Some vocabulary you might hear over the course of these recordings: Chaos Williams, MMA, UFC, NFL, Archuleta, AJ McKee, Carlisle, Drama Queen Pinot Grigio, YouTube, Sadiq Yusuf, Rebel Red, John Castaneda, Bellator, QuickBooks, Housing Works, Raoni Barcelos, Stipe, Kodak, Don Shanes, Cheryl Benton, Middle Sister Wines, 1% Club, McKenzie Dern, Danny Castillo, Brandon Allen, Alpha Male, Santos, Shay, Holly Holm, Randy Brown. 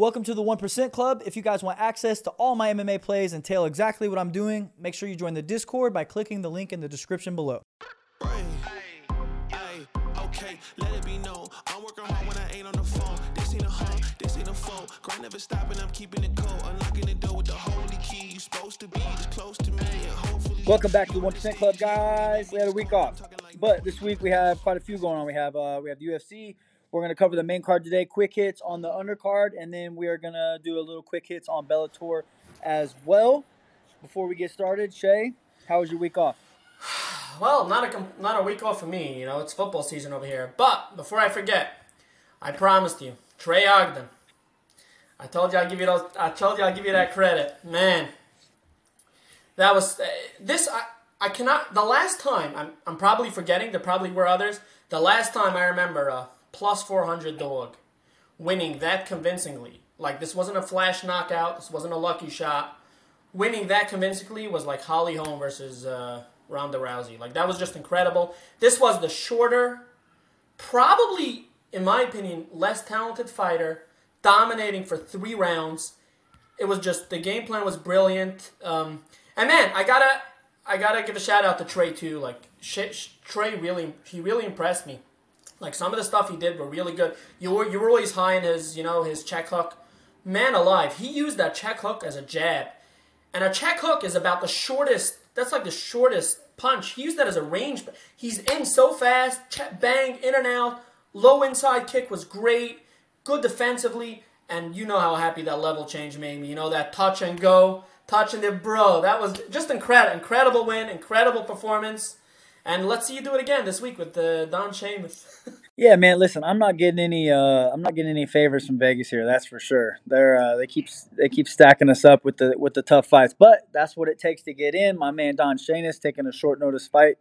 Welcome to the 1% Club. If you guys want access to all my MMA plays and tell exactly what I'm doing, make sure you join the Discord by clicking the link in the description below. Welcome back to the 1% Club, guys. We had a week off, but this week we have quite a few going on. We have the UFC. We're going to cover the main card today, quick hits on the undercard, and then we are going to do a little quick hits on Bellator as well. Before we get started, Shay, how was your week off? Well, not a week off for me. You know, it's football season over here. But before I forget, I promised you, Trey Ogden. I told you I'd give you those. I told you I'd give you that credit, man. That was this. I cannot. The last time I'm probably forgetting. There probably were others. The last time I remember. Plus 400 dog, winning that convincingly. Like, this wasn't a flash knockout. This wasn't a lucky shot. Winning that convincingly was like Holly Holm versus Ronda Rousey. Like, that was just incredible. This was the shorter, probably, in my opinion, less talented fighter, dominating for 3 rounds. It was just, the game plan was brilliant. And man, I gotta give a shout out to Trey too. Like, Trey really impressed me. Like, some of the stuff he did were really good. You were always high in his check hook. Man alive, he used that check hook as a jab. And a check hook is about the shortest, that's like the shortest punch. He used that as a range. He's in so fast, bang, in and out. Low inside kick was great. Good defensively. And you know how happy that level change made me. You know, that touch and go, touch and then bro. That was just incredible win, incredible performance. And let's see you do it again this week with Don Sheamus. Yeah, man. Listen, I'm not getting any favors from Vegas here. That's for sure. They keep stacking us up with the tough fights, but that's what it takes to get in. My man Don Sheamus taking a short notice fight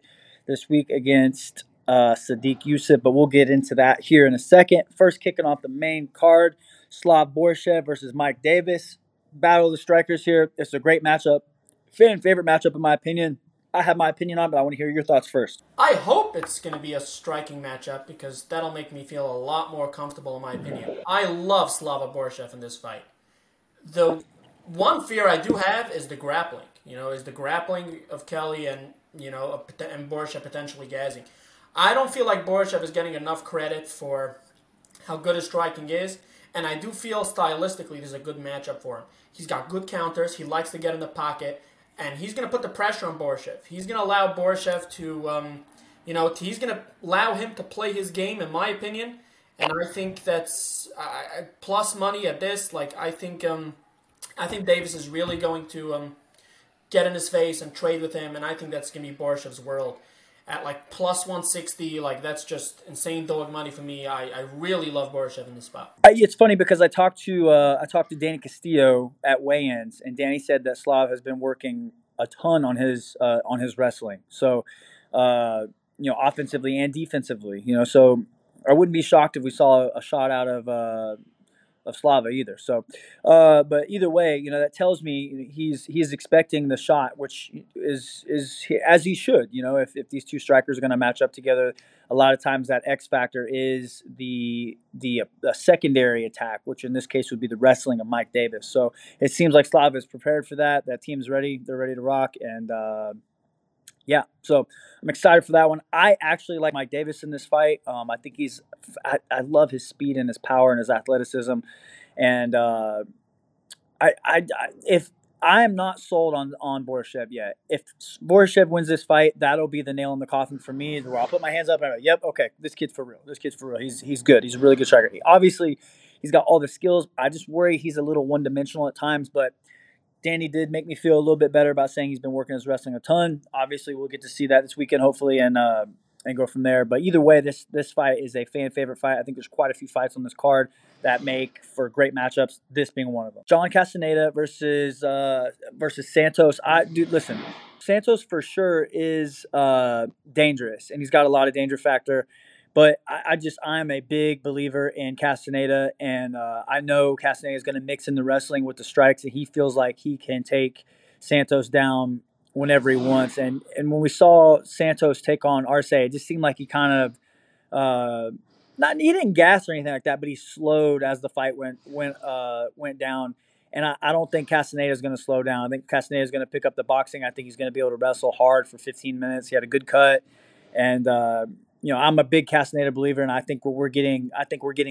this week against Sadiq Yusuf, but we'll get into that here in a second. First, kicking off the main card: Slav Borshev versus Mike Davis. Battle of the strikers here. It's a great matchup. Fan favorite matchup in my opinion. I have my opinion on, but I want to hear your thoughts first. I hope it's going to be a striking matchup because that'll make me feel a lot more comfortable in my opinion. I love Slava Borshev in this fight. The one fear I do have is the grappling. You know, is the grappling of Kelly and, you know, and Borshev potentially gassing. I don't feel like Borshev is getting enough credit for how good his striking is, and I do feel stylistically this is a good matchup for him. He's got good counters. He likes to get in the pocket. And he's going to put the pressure on Borshev. He's going to allow Borshev to, he's going to allow him to play his game, in my opinion. And I think that's plus money at this. Like, I think Davis is really going to get in his face and trade with him. And I think that's going to be Borshev's world. At like plus 160, like that's just insane dog money for me. I really love Borshev in this spot. It's funny because I talked to Danny Castillo at weigh-ins, and Danny said that Slav has been working a ton on his wrestling. So, offensively and defensively, so I wouldn't be shocked if we saw a shot out of Slava either. So, but either way, that tells me he's expecting the shot, which is as he should. If these two strikers are going to match up together, a lot of times that X factor is the secondary attack, which in this case would be the wrestling of Mike Davis. So it seems like Slava is prepared for that. That team's ready. They're ready to rock. And, yeah, so I'm excited for that one. I actually like Mike Davis in this fight. I think I love his speed and his power and his athleticism. And if I am not sold on Borshev yet. If Borshev wins this fight, that'll be the nail in the coffin for me. Where I'll put my hands up and I'm like, yep, okay, this kid's for real. He's good. He's a really good striker. Obviously, he's got all the skills. I just worry he's a little one-dimensional at times, but Danny did make me feel a little bit better about saying he's been working his wrestling a ton. Obviously, we'll get to see that this weekend, hopefully, and go from there. But either way, this fight is a fan favorite fight. I think there's quite a few fights on this card that make for great matchups. This being one of them. John Castaneda versus Santos. Listen, Santos for sure is dangerous, and he's got a lot of danger factor. But I'm a big believer in Castaneda, and I know Castaneda is going to mix in the wrestling with the strikes, and he feels like he can take Santos down whenever he wants. And when we saw Santos take on Arce, it just seemed like he kind of not he didn't gas or anything like that, but he slowed as the fight went down. And I don't think Castaneda is going to slow down. I think Castaneda is going to pick up the boxing. I think he's going to be able to wrestle hard for 15 minutes. He had a good cut, and you know, I'm a big Castaneda believer, and I think we're getting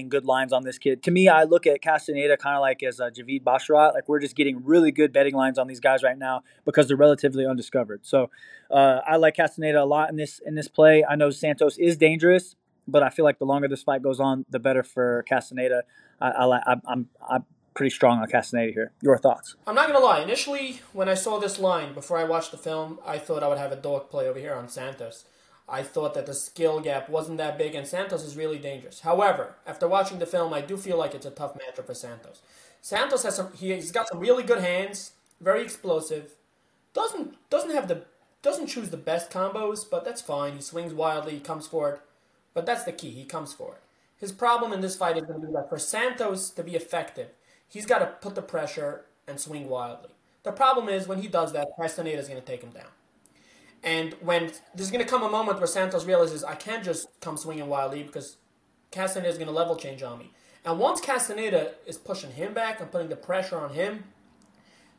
good lines on this kid. To me, I look at Castaneda kind of like as Javid Basharat. Like, we're just getting really good betting lines on these guys right now because they're relatively undiscovered. So I like Castaneda a lot in this play. I know Santos is dangerous, but I feel like the longer this fight goes on, the better for Castaneda. I'm pretty strong on Castaneda here. Your thoughts? I'm not going to lie. Initially, when I saw this line before I watched the film, I thought I would have a dog play over here on Santos. I thought that the skill gap wasn't that big, and Santos is really dangerous. However, after watching the film, I do feel like it's a tough matchup for Santos. Santos has he's got some really good hands, very explosive. Doesn't choose the best combos, but that's fine. He swings wildly, he comes for it. But that's the key, he comes for it. His problem in this fight is going to be that for Santos to be effective, he's got to put the pressure and swing wildly. The problem is when he does that, Castaneda is going to take him down. And when there's going to come a moment where Santos realizes, I can't just come swinging wildly because Castaneda is going to level change on me. And once Castaneda is pushing him back and putting the pressure on him,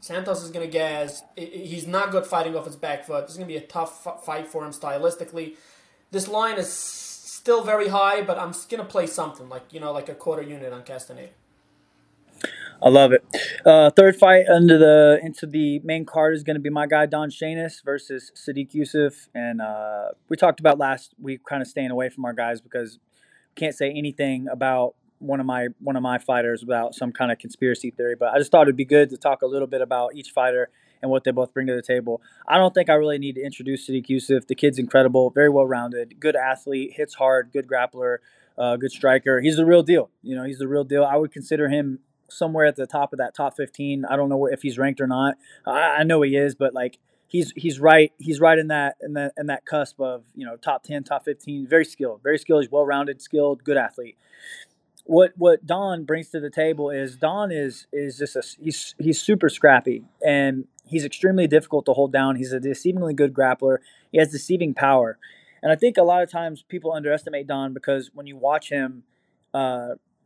Santos is going to gas. He's not good fighting off his back foot. This is going to be a tough fight for him stylistically. This line is still very high, but I'm going to play something like a quarter unit on Castaneda. I love it. Third fight into the main card is going to be my guy Don Shanes versus Sadiq Yusuf, and we talked about last week kind of staying away from our guys because we can't say anything about one of my fighters without some kind of conspiracy theory. But I just thought it'd be good to talk a little bit about each fighter and what they both bring to the table. I don't think I really need to introduce Sadiq Yusuf. The kid's incredible, very well rounded, good athlete, hits hard, good grappler, good striker. He's the real deal. You know, he's the real deal. I would consider him somewhere at the top of that top 15. I don't know if he's ranked or not. I know he is, but like he's right in that cusp of, you know, top 10, top 15. Very skilled. He's well-rounded, skilled, good athlete. What Don brings to the table is Don is just he's super scrappy, and he's extremely difficult to hold down. He's a deceivingly good grappler. He has deceiving power, and I think a lot of times people underestimate Don because when you watch him,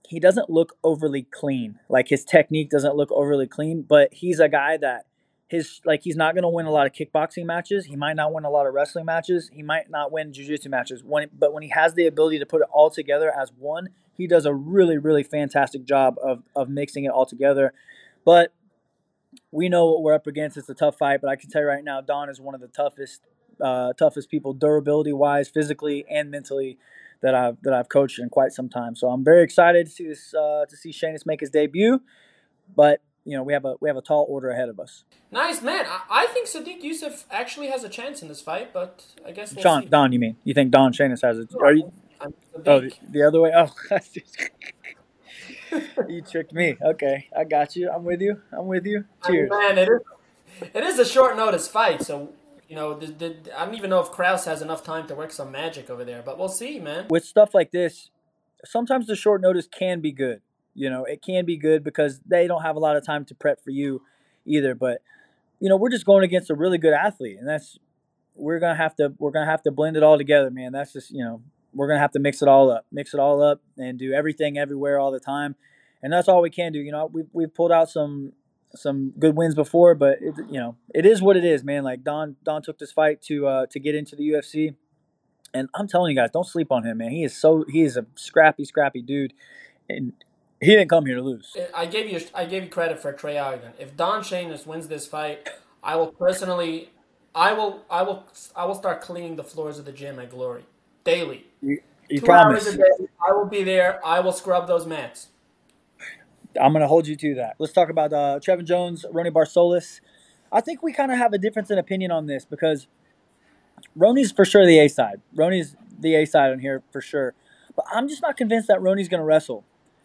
he doesn't look overly clean. Like, his technique doesn't look overly clean, but he's a guy that he's not going to win a lot of kickboxing matches. He might not win a lot of wrestling matches. He might not win jiu-jitsu matches. But when he has the ability to put it all together as one, he does a really, really fantastic job of mixing it all together. But we know what we're up against. It's a tough fight, but I can tell you right now, Don is one of the toughest people durability-wise, physically and mentally, that I've coached in quite some time. So I'm very excited to see this Shanes make his debut, but you know, we have a tall order ahead of us. Nice, man. I think Sadiq Yusuf actually has a chance in this fight, but I guess we'll see. Don, you mean? You think Don Shanes has it? Are you? Oh, the other way. Oh, you tricked me. Okay, I got you. I'm with you. Cheers. Oh, man, it is a short notice fight, so. You know, I don't even know if Krause has enough time to work some magic over there, but we'll see, man. With stuff like this, sometimes the short notice can be good. You know, it can be good because they don't have a lot of time to prep for you either. But, you know, we're just going against a really good athlete, and we're gonna have to blend it all together, man. That's just, you know, we're gonna have to mix it all up, and do everything everywhere all the time, and that's all we can do. You know, we've pulled out some good wins before, but it, you know, it is what it is, man. Like, Don took this fight to get into the UFC, and I'm telling you guys, don't sleep on him, man. He is a scrappy dude, and he didn't come here to lose. I gave you credit for Trey Ogden. If Don Shanes wins this fight, I will start cleaning the floors of the gym at Glory daily. You 2 hours a day, I will be there. I will scrub those mats. I'm going to hold you to that. Let's talk about Trevin Jones, Raoni Barcelos. I think we kind of have a difference in opinion on this because Roni's for sure the A side. Roni's the A side on here for sure. But I'm just not convinced that Roni's going to wrestle.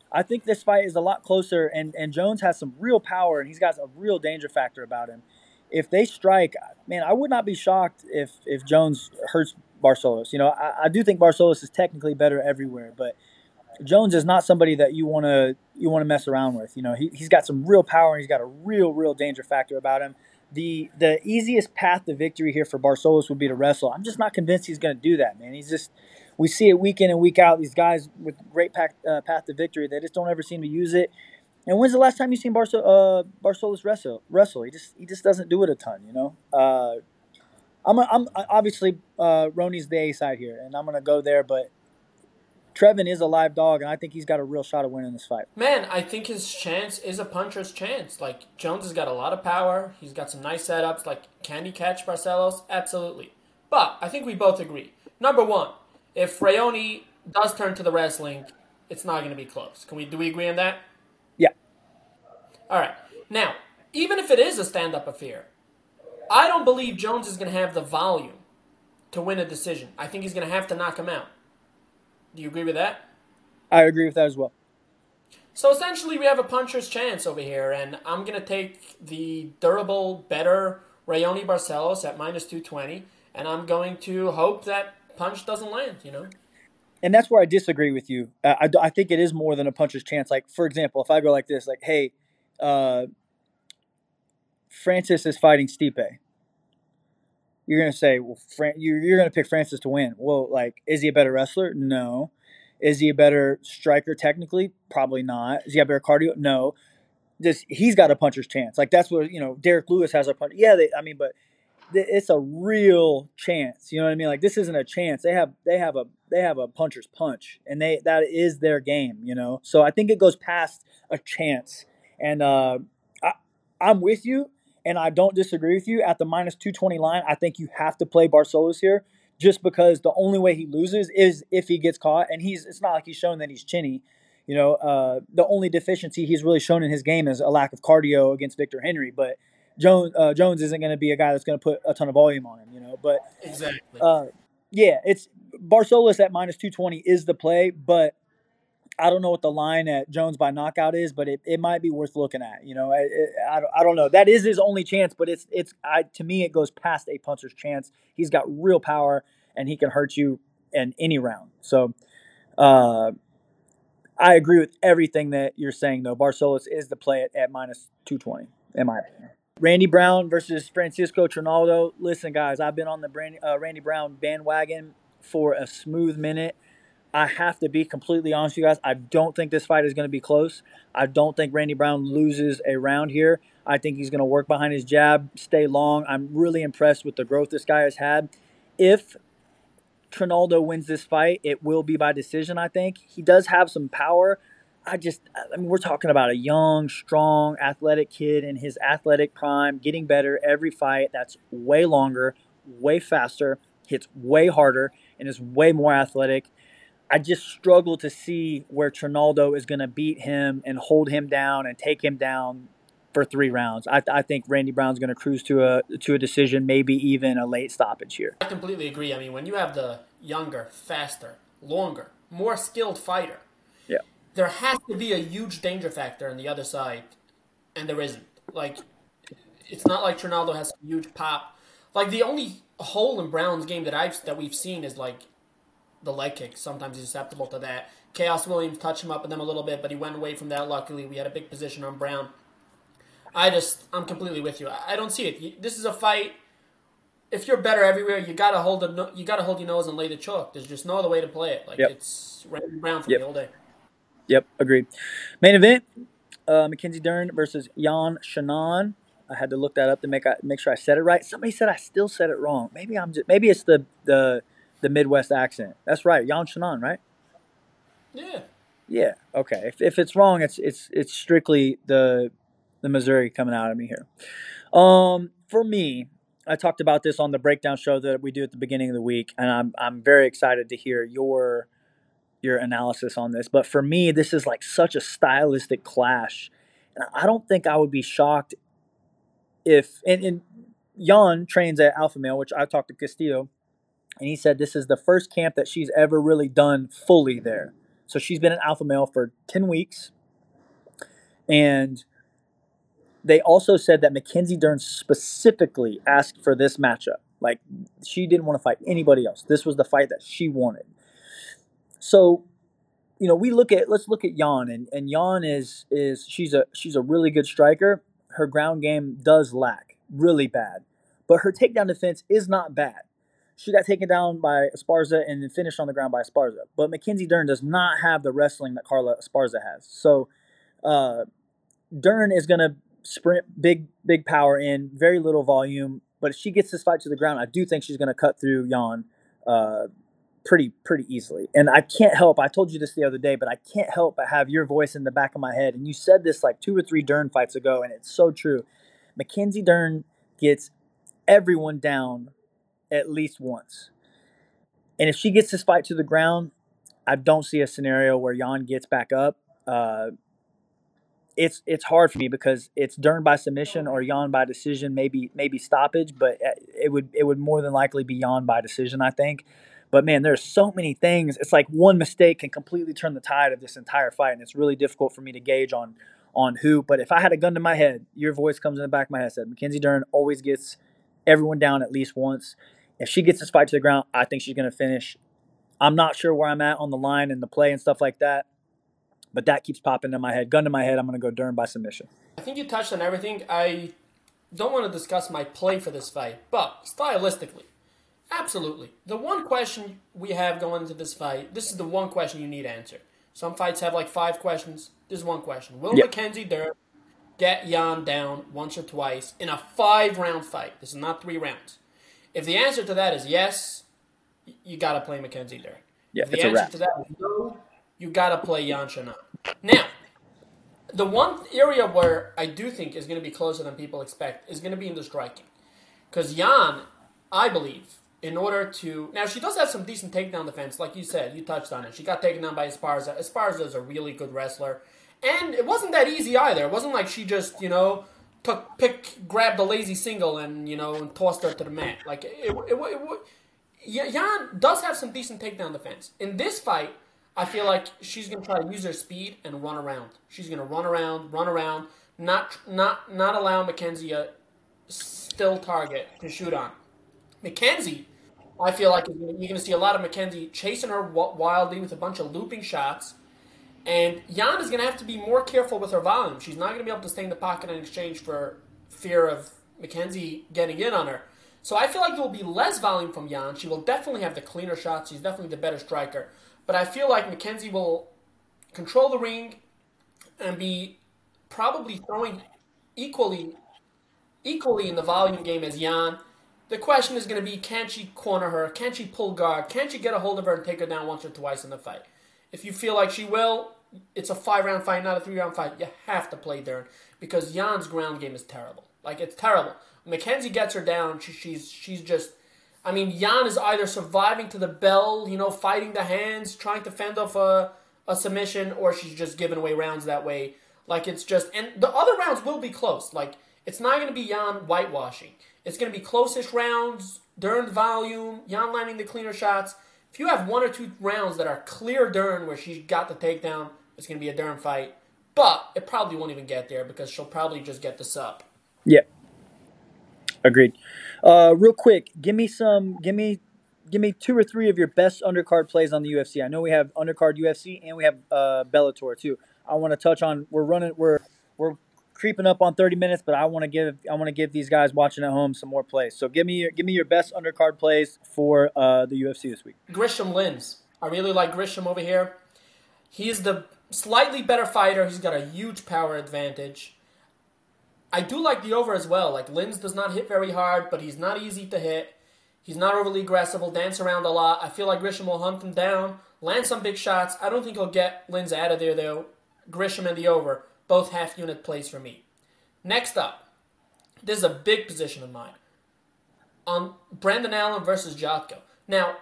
I think this fight is a lot closer, and Jones has some real power, and he's got a real danger factor about him. If they strike, man, I would not be shocked if Jones hurts Barcelos. You know, I do think Barcelos is technically better everywhere, but Jones is not somebody that you want to mess around with. You know, he's got some real power, and he's got a real danger factor about him. The easiest path to victory here for Barcelos would be to wrestle. I'm just not convinced he's going to do that, man. He's just we see it week in and week out, these guys with great path to victory, they just don't ever seem to use it. And when's the last time you seen Barcelos wrestle? He just doesn't do it a ton, you know. I'm obviously Roni's the A side here, and I'm gonna go there. But Trevin is a live dog, and I think he's got a real shot of winning this fight. Man, I think his chance is a puncher's chance. Like, Jones has got a lot of power. He's got some nice setups. Like, can he catch Barcelos? Absolutely. But I think we both agree. Number one, if Raoni does turn to the wrestling, it's not going to be close. Do we agree on that? Yeah. All right. Now, even if it is a stand-up affair, I don't believe Jones is going to have the volume to win a decision. I think he's going to have to knock him out. Do you agree with that? I agree with that as well. So essentially we have a puncher's chance over here, and I'm going to take the durable, better Raoni Barcelos at -220, and I'm going to hope that punch doesn't land, you know? And that's where I disagree with you. I think it is more than a puncher's chance. Like, for example, if I go like this, like, hey, Francis is fighting Stipe. You're going to say, well, you're going to pick Francis to win. Well, like, is he a better wrestler? No. Is he a better striker technically? Probably not. Does he have better cardio? No. He's got a puncher's chance. Like, that's what, you know, Derek Lewis has a punch. Yeah, it's a real chance. You know what I mean? Like, this isn't a chance. They have a puncher's punch, and that is their game, you know? So I think it goes past a chance. And I'm with you. And I don't disagree with you. At the -220 line, I think you have to play Barcelos here, just because the only way he loses is if he gets caught. And it's not like he's shown that he's chinny. You know, the only deficiency he's really shown in his game is a lack of cardio against Victor Henry. But Jones isn't going to be a guy that's going to put a ton of volume on him, you know. But exactly. Yeah, it's Barcelos at -220 is the play, but I don't know what the line at Jones by knockout is, but it might be worth looking at. You know, I don't know. That is his only chance, but to me it goes past a puncher's chance. He's got real power, and he can hurt you in any round. So I agree with everything that you're saying, though. Barcelos is the play at -220, in my opinion. Randy Brown versus Francisco Trinaldo. Listen, guys, I've been on the Randy Brown bandwagon for a smooth minute. I have to be completely honest with you guys. I don't think this fight is going to be close. I don't think Randy Brown loses a round here. I think he's going to work behind his jab, stay long. I'm really impressed with the growth this guy has had. If Trinaldo wins this fight, it will be by decision, I think. He does have some power. We're talking about a young, strong, athletic kid in his athletic prime, getting better every fight. That's way longer, way faster, hits way harder, and is way more athletic. I just struggle to see where Trinaldo is going to beat him and hold him down and take him down for 3 rounds. I think Randy Brown's going to cruise to a decision, maybe even a late stoppage here. I completely agree. I mean, when you have the younger, faster, longer, more skilled fighter, yeah, there has to be a huge danger factor on the other side, and there isn't. Like, it's not like Trinaldo has a huge pop. Like, the only hole in Brown's game that we've seen is, like, the leg kick. Sometimes he's susceptible to that. Chaos Williams touched him up with them a little bit, but he went away from that. Luckily, we had a big position on Brown. I'm completely with you. I don't see it. This is a fight. If you're better everywhere, you gotta hold your nose and lay the chalk. There's just no other way to play it. Like, yep. It's Randy Brown for the whole day. Yep, agreed. Main event: McKenzie Dern versus Yan Xianan. I had to look that up to make sure I said it right. Somebody said I still said it wrong. Maybe it's the Midwest accent. That's right. Yan Xianan, right? Yeah. Yeah. Okay. If it's wrong, it's strictly the Missouri coming out of me here. For me, I talked about this on the breakdown show that we do at the beginning of the week, and I'm very excited to hear your analysis on this. But for me, this is like such a stylistic clash. And I don't think I would be shocked if and Yan trains at Alpha Male, which I talked to Castillo. And he said this is the first camp that she's ever really done fully there. So she's been an Alpha Male for 10 weeks. And they also said that McKenzie Dern specifically asked for this matchup. Like, she didn't want to fight anybody else. This was the fight that she wanted. So, you know, let's look at Yan. And Yan is she's a really good striker. Her ground game does lack really bad. But her takedown defense is not bad. She got taken down by Esparza and then finished on the ground by Esparza. But McKenzie Dern does not have the wrestling that Carla Esparza has. So Dern is going to sprint big power in, very little volume. But if she gets this fight to the ground, I do think she's going to cut through Yan pretty easily. And I can't help, I told you this the other day, but I can't help but have your voice in the back of my head. And you said this like 2 or 3 Dern fights ago, and it's so true. McKenzie Dern gets everyone down at least once. And if she gets this fight to the ground, I don't see a scenario where Yan gets back up. It's hard for me because it's Dern by submission or Yan by decision, maybe stoppage, but it would more than likely be Yan by decision, I think. But man, there's so many things. It's like one mistake can completely turn the tide of this entire fight, and it's really difficult for me to gauge on who. But if I had a gun to my head, your voice comes in the back of my head, said McKenzie Dern always gets everyone down at least once. If she gets this fight to the ground, I think she's going to finish. I'm not sure where I'm at on the line and the play and stuff like that, but that keeps popping in my head. Gun to my head, I'm going to go Dern by submission. I think you touched on everything. I don't want to discuss my play for this fight, but stylistically, absolutely. The one question we have going into this fight, this is the one question you need to answer. Some fights have like 5 questions. This is one question. Will McKenzie Dern get Yan down once or twice in a 5-round fight? This is not 3 rounds. If the answer to that is yes, you got to play McKenzie Dern. Yeah, if the answer to that is no, you got to play Yan Xianan. Now, the one area where I do think is going to be closer than people expect is going to be in the striking. Because Yan, I believe, in order to... Now, she does have some decent takedown defense. Like you said, you touched on it. She got taken down by Esparza. Esparza is a really good wrestler. And it wasn't that easy either. It wasn't like she just, grabbed the lazy single and tossed her to the mat. Like, Yan does have some decent takedown defense. In this fight, I feel like she's going to try to use her speed and run around. She's going to run around, not allow McKenzie a still target to shoot on. McKenzie, I feel like you're going to see a lot of McKenzie chasing her wildly with a bunch of looping shots. And Yan is going to have to be more careful with her volume. She's not going to be able to stay in the pocket in exchange for fear of McKenzie getting in on her. So I feel like there will be less volume from Yan. She will definitely have the cleaner shots. She's definitely the better striker. But I feel like McKenzie will control the ring and be probably throwing equally in the volume game as Yan. The question is going to be, can she corner her? Can she pull guard? Can she get a hold of her and take her down once or twice in the fight? If you feel like she will, it's a 5-round fight, not a 3-round fight. You have to play Dern because Jan's ground game is terrible. Like, it's terrible. McKenzie gets her down. She's just... I mean, Yan is either surviving to the bell, fighting the hands, trying to fend off a submission, or she's just giving away rounds that way. Like, it's just... And the other rounds will be close. Like, it's not going to be Yan whitewashing. It's going to be closest rounds, Dern's volume, Yan landing the cleaner shots. If you have 1 or 2 rounds that are clear Dern where she's got the takedown, it's going to be a Dern fight. But it probably won't even get there because she'll probably just get the sub. Yeah. Agreed. Real quick, give me 2 or 3 of your best undercard plays on the UFC. I know we have undercard UFC and we have Bellator too. I want to touch on we're creeping up on 30 minutes, but I want to give these guys watching at home some more plays. So give me your best undercard plays for the UFC this week. Grisham Linz. I really like Grisham over here. He's the slightly better fighter. He's got a huge power advantage. I do like the over as well. Like, Linz does not hit very hard, but he's not easy to hit. He's not overly aggressive. He'll dance around a lot. I feel like Grisham will hunt him down, land some big shots. I don't think he'll get Linz out of there though. Grisham and the over. Both half-unit plays for me. Next up, this is a big position of mine. Brandon Allen versus Jotko. Now,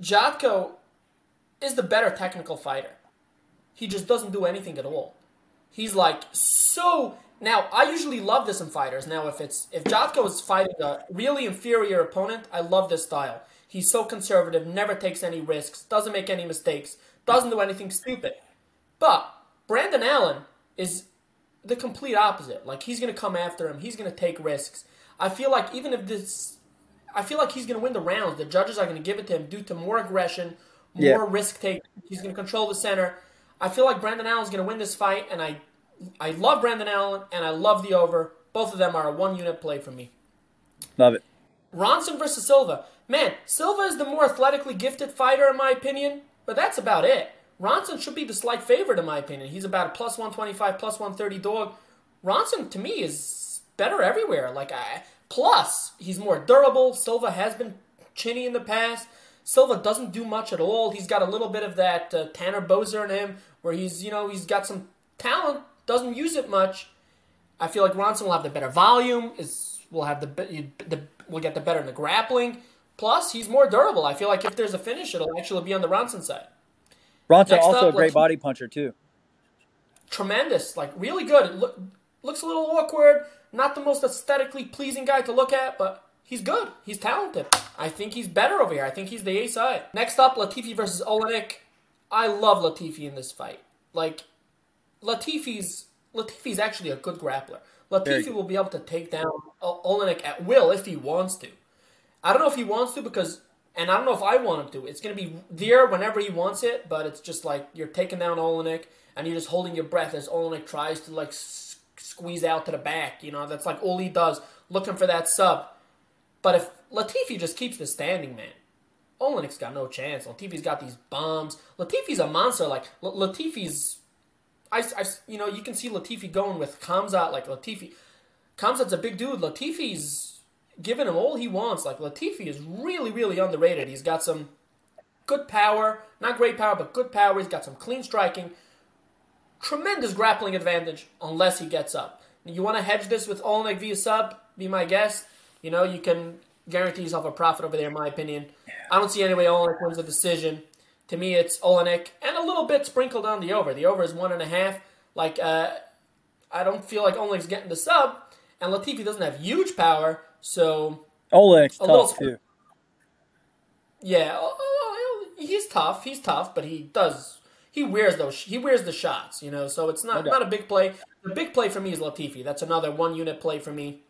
Jotko is the better technical fighter. He just doesn't do anything at all. He's like so... Now, I usually love this in fighters. Now, if Jotko is fighting a really inferior opponent, I love this style. He's so conservative, never takes any risks, doesn't make any mistakes, doesn't do anything stupid. But Brandon Allen is the complete opposite. Like, he's going to come after him. He's going to take risks. I feel like he's going to win the rounds. The judges are going to give it to him due to more aggression, more risk taking. He's going to control the center. I feel like Brandon Allen's going to win this fight, and I love Brandon Allen, and I love the over. Both of them are a 1-unit play for me. Love it. Ronson versus Silva. Man, Silva is the more athletically gifted fighter in my opinion, but that's about it. Ronson should be the slight favorite in my opinion. He's about a plus 125, plus 130 dog. Ronson, to me, is better everywhere. Plus, he's more durable. Silva has been chinny in the past. Silva doesn't do much at all. He's got a little bit of that Tanner Bozer in him where he's got some talent, doesn't use it much. I feel like Ronson will have the better volume. We'll get the better in the grappling. Plus, he's more durable. I feel like if there's a finish, it'll actually be on the Ronson side. Ronson also a great body puncher too. Tremendous, really good. Looks a little awkward. Not the most aesthetically pleasing guy to look at, but he's good. He's talented. I think he's better over here. I think he's the A side. Next up, Latifi versus Olenek. I love Latifi in this fight. Latifi's actually a good grappler. Latifi will be able to take down Olenek at will if he wants to. I don't know if he wants to and I don't know if I want him to. It's going to be there whenever he wants it, but it's just you're taking down Olenek and you're just holding your breath as Olenek tries to squeeze out to the back. That's all he does, looking for that sub. But if Latifi just keeps the standing, man, Olenek's got no chance. Latifi's got these bombs. Latifi's a monster. You can see Latifi going with Khamzat. Khamzat's a big dude. Latifi's giving him all he wants. Latifi is really, really underrated. He's got some good power. Not great power, but good power. He's got some clean striking. Tremendous grappling advantage unless he gets up. You want to hedge this with Olenek via sub? Be my guest. You can guarantee yourself a profit over there, in my opinion. I don't see any way Olenek wins the decision. To me, it's Olenek and a little bit sprinkled on the over. The over is 1.5. I don't feel like Olenek's getting the sub, and Latifi doesn't have huge power, so Olenek's tough too. Yeah, he's tough. He's tough, but he wears those. He wears the shots, So it's not a big play. The big play for me is Latifi. That's another one-unit play for me.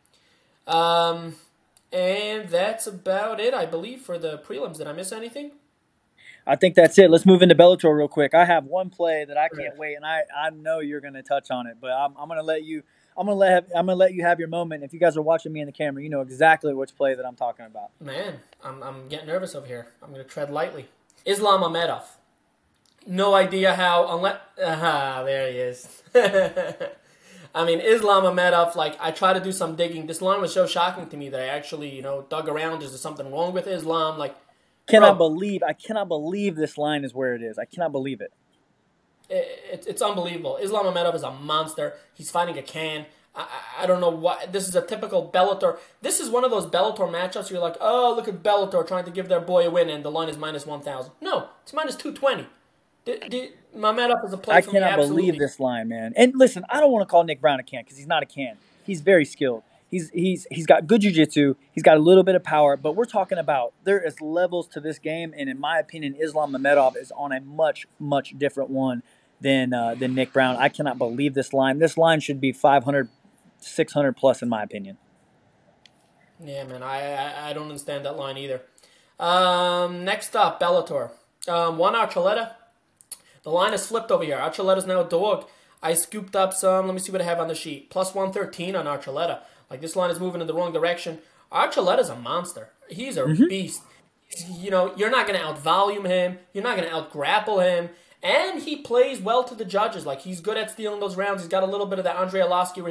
And that's about it, I believe, for the prelims. Did I miss anything? I think that's it. Let's move into Bellator real quick. I have one play that I can't wait, and I know you're going to touch on it, but I'm going to let you have your moment. If you guys are watching me in the camera, you know exactly which play that I'm talking about. Man, I'm getting nervous over here. I'm going to tread lightly. Islam Mamedov. No idea how there he is. Islam Mamedov, I try to do some digging. This line was so shocking to me that I actually, dug around. Is there something wrong with Islam? I cannot believe this line is where it is. I cannot believe it. It's unbelievable. Islam Mamedov is a monster. He's fighting a can. I don't know why. This is a typical Bellator. This is one of those Bellator matchups where you're oh, look at Bellator trying to give their boy a win, and the line is minus 1,000. No, it's minus 220. Mamedov is a play for me. I cannot believe this line, man. And listen, I don't want to call Nick Brown a can because he's not a can. He's very skilled. He's got good jiu-jitsu. He's got a little bit of power, but we're talking about there is levels to this game, and in my opinion, Islam Mamedov is on a much, much different one than Nick Brown. I cannot believe this line. This line should be 500, 600 plus in my opinion. Yeah, man, I don't understand that line either. Next up, Bellator. One Archuleta. The line is flipped over here. Archuleta's now a dog. I scooped up some. Let me see what I have on the sheet. Plus 113 on Archuleta. This line is moving in the wrong direction. Archuleta's a monster. He's a beast. You're not going to out-volume him. You're not going to out-grapple him. And he plays well to the judges. He's good at stealing those rounds. He's got a little bit of that Andrei Arlovski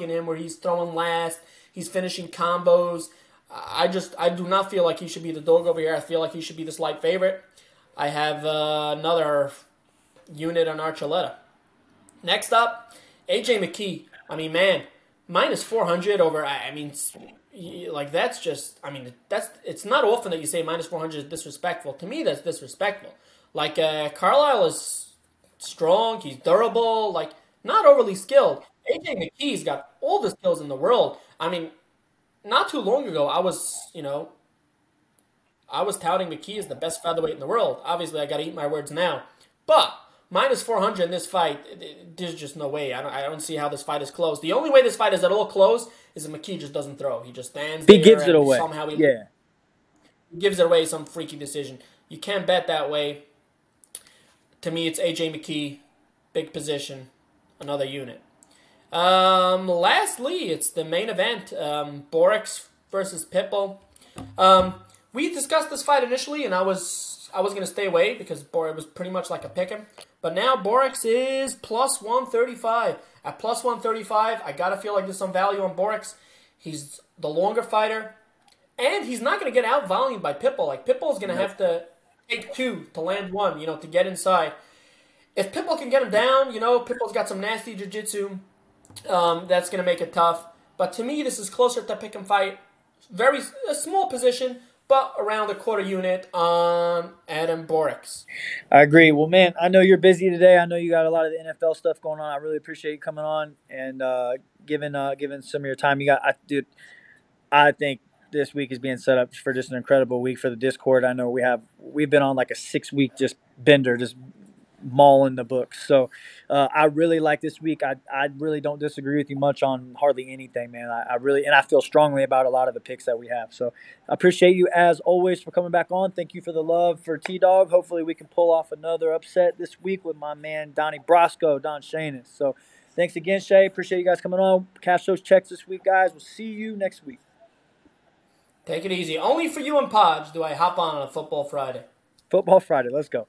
in him where he's throwing last. He's finishing combos. I do not feel like he should be the dog over here. I feel like he should be the slight favorite. I have another unit on Archuleta. Next up, AJ McKee. Minus 400 over. That's just. It's not often that you say minus 400 is disrespectful. To me, that's disrespectful. Carlisle is strong. He's durable. Not overly skilled. AJ McKee's got all the skills in the world. Not too long ago, I was touting McKee as the best featherweight in the world. Obviously, I got to eat my words now. But minus 400 in this fight, there's just no way. I don't see how this fight is close. The only way this fight is at all close is if McKee just doesn't throw. He just stands there. He gives it away. Somehow he gives it away, some freaky decision. You can't bet that way. To me, it's AJ McKee, big position, another unit. Lastly, it's the main event, Borix versus Pitbull. We discussed this fight initially, and I was going to stay away because Borix was pretty much like a pick'em. But now Borix is plus 135. At plus 135, I got to feel like there's some value on Borix. He's the longer fighter. And he's not going to get out-volumed by Pitbull. Like, Pitbull's going to have to take two to land one, you know, to get inside. If Pitbull can get him down, you know, Pitbull's got some nasty jiu-jitsu. That's going to make it tough. But to me, this is closer to pick'em fight. A small position, but around a quarter unit on Adam Borix. I agree. Well, man, I know you're busy today. I know you got a lot of the NFL stuff going on. I really appreciate you coming on and giving some of your time. I think this week is being set up for just an incredible week for the Discord. I know we've been on like a 6-week just bender, just mauling the books. So I really like this week. I really don't disagree with you much on hardly anything, man. I feel strongly about a lot of the picks that we have. So I appreciate you as always for coming back on. Thank you for the love for T-Dog. Hopefully we can pull off another upset this week with my man Donnie Brasco, Don Shanes. So thanks again, Shay. Appreciate you guys coming on. Cash those checks this week, guys. We'll see you next week. Take it easy. Only for you and Podge do I hop on a Football Friday. Let's go.